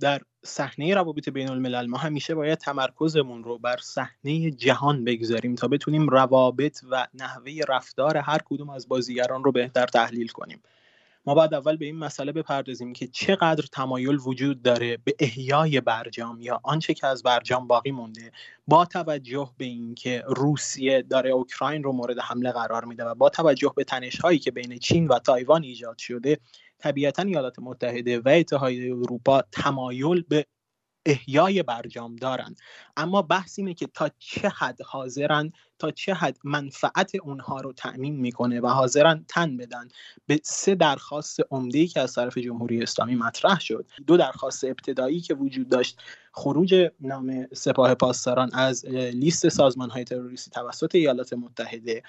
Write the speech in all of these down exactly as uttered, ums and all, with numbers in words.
در صحنه روابط بین الملل ما همیشه باید تمرکزمون رو بر صحنه جهان بگذاریم تا بتونیم روابط و نحوه رفتار هر کدوم از بازیگران رو بهتر تحلیل کنیم. ما بعد اول به این مسئله بپردازیم که چقدر تمایل وجود داره به احیای برجام یا آنچه که از برجام باقی مونده، با توجه به اینکه روسیه داره اوکراین رو مورد حمله قرار میده و با توجه به تنش‌هایی که بین چین و تایوان ایجاد شده، طبیعتاً ایالات متحده و اتحادیه اروپا تمایل به احیای برجام دارن. اما بحث اینه که تا چه حد حاضرن، تا چه حد منفعت اونها رو تأمین میکنه و حاضرن تن بدن به سه درخواست عمده‌ای که از طرف جمهوری اسلامی مطرح شد. دو درخواست ابتدایی که وجود داشت، خروج نام سپاه پاسداران از لیست سازمان‌های تروریستی توسط ایالات متحده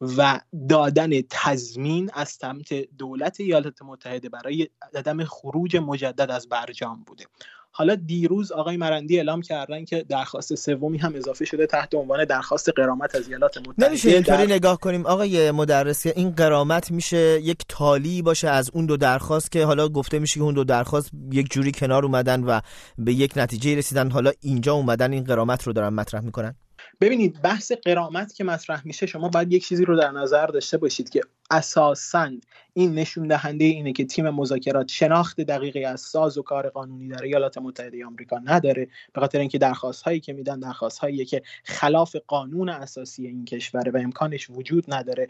و دادن تضمین از سمت دولت ایالات متحده برای عدم خروج مجدد از برجام بوده. حالا دیروز آقای مرندی اعلام کردن که درخواست سومی هم اضافه شده تحت عنوان درخواست غرامت از ایالات متحده. نمیشه اینطوری در... نگاه کنیم آقای مدرس، این غرامت میشه یک تالی باشه از اون دو درخواست که حالا گفته میشه که اون دو درخواست یک جوری کنار اومدن و به یک نتیجه رسیدن، حالا اینجا اومدن این غرامت رو دارن مطرح میکنن؟ ببینید، بحث غرامت که مطرح میشه، شما باید یک چیزی رو در نظر داشته باشید که اساساً این نشون دهنده اینه که تیم مذاکرات شناخت دقیقی از ساز و کار قانونی در ایالات متحده آمریکا نداره، به خاطر اینکه درخواست هایی که میدن درخواست هایی که خلاف قانون اساسی این کشوره و امکانش وجود نداره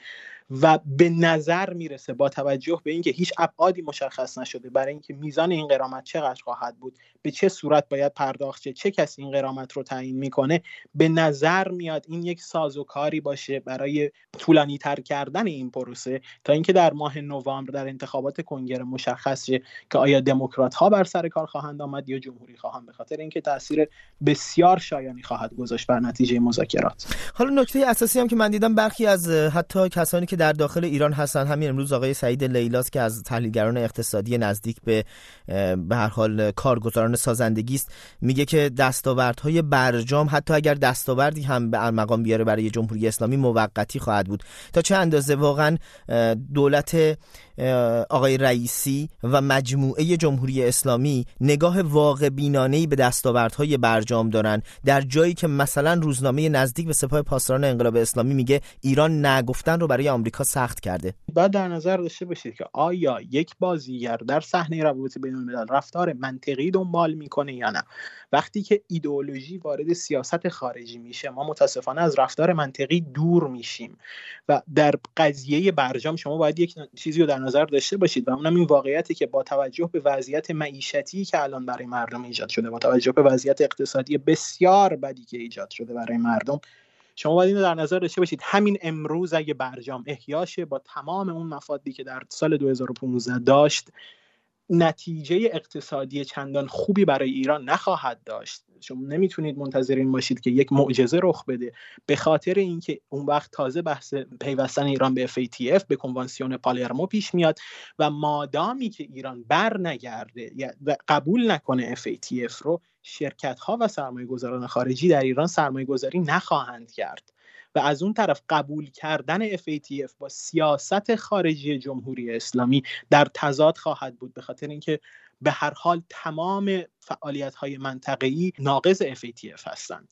و به نظر میرسه با توجه به اینکه هیچ ابعادی مشخص نشده برای اینکه میزان این غرامت چقدر خواهد بود، به چه صورت باید پرداخت شه، چه کسی این غرامت رو تعیین میکنه، به نظر میاد این یک ساز و کاری باشه برای طولانی تر کردن این پروسه تا اینکه در ماه نوامبر در انتخابات کنگره مشخص شه که آیا دموکرات ها بر سر کار خواهند آمد یا جمهوری خواهند، به خاطر اینکه تاثیر بسیار شایانی خواهد گذاشت بر نتیجه مذاکرات. حالا نکته اساسی هم که من دیدم برخی از حتی کسانی که در داخل ایران هستن، همین امروز آقای سعید لیلاس که از تحلیلگران اقتصادی نزدیک به به هر حال کارگزاران سازندگی است، میگه که دستاوردهای برجام حتی اگر دستاوردی هم به ارمغان بیاره برای جمهوری اسلامی موقتی خواهد بود. تا چه اندازه واقعا دولت آقای رئیسی و مجموعه جمهوری اسلامی نگاه واقع بینانه‌ای به دستاوردهای برجام دارن، در جایی که مثلا روزنامه نزدیک به سپاه پاسداران انقلاب اسلامی میگه ایران نگفتن رو برای آمریکا سخت کرده. باید در نظر داشته باشید که آیا یک بازیگر در صحنه روابط بین الملل رفتار منطقی دنبال میکنه یا نه. وقتی که ایدئولوژی وارد سیاست خارجی میشه، ما متاسفانه از رفتار منطقی دور میشیم و در قضیه برجام شما باید یک چیزی رو در نظر داشته باشید و اونم این واقعیتی که با توجه به وضعیت معیشتی که الان برای مردم ایجاد شده، با توجه به وضعیت اقتصادی بسیار بدی که ایجاد شده برای مردم، شما باید اینو در نظر داشته باشید همین امروز اگه برجام احیا شه با تمام اون مفادی که در سال دو هزار و پانزده داشت، نتیجه اقتصادی چندان خوبی برای ایران نخواهد داشت. شما نمیتونید منتظر این باشید که یک معجزه رخ بده، به خاطر اینکه اون وقت تازه بحث پیوستن ایران به اف ای تی اف، به کنوانسیون پالیرمو پیش میاد و مادامی که ایران بر نگرده و قبول نکنه اف ای تی اف رو، شرکت‌ها و سرمایه‌گذاران خارجی در ایران سرمایه‌گذاری نخواهند کرد. و از اون طرف قبول کردن اف ای تی اف با سیاست خارجی جمهوری اسلامی در تضاد خواهد بود، به خاطر اینکه به هر حال تمام فعالیت‌های منطقه‌ای ناقض اف ای تی اف هستند.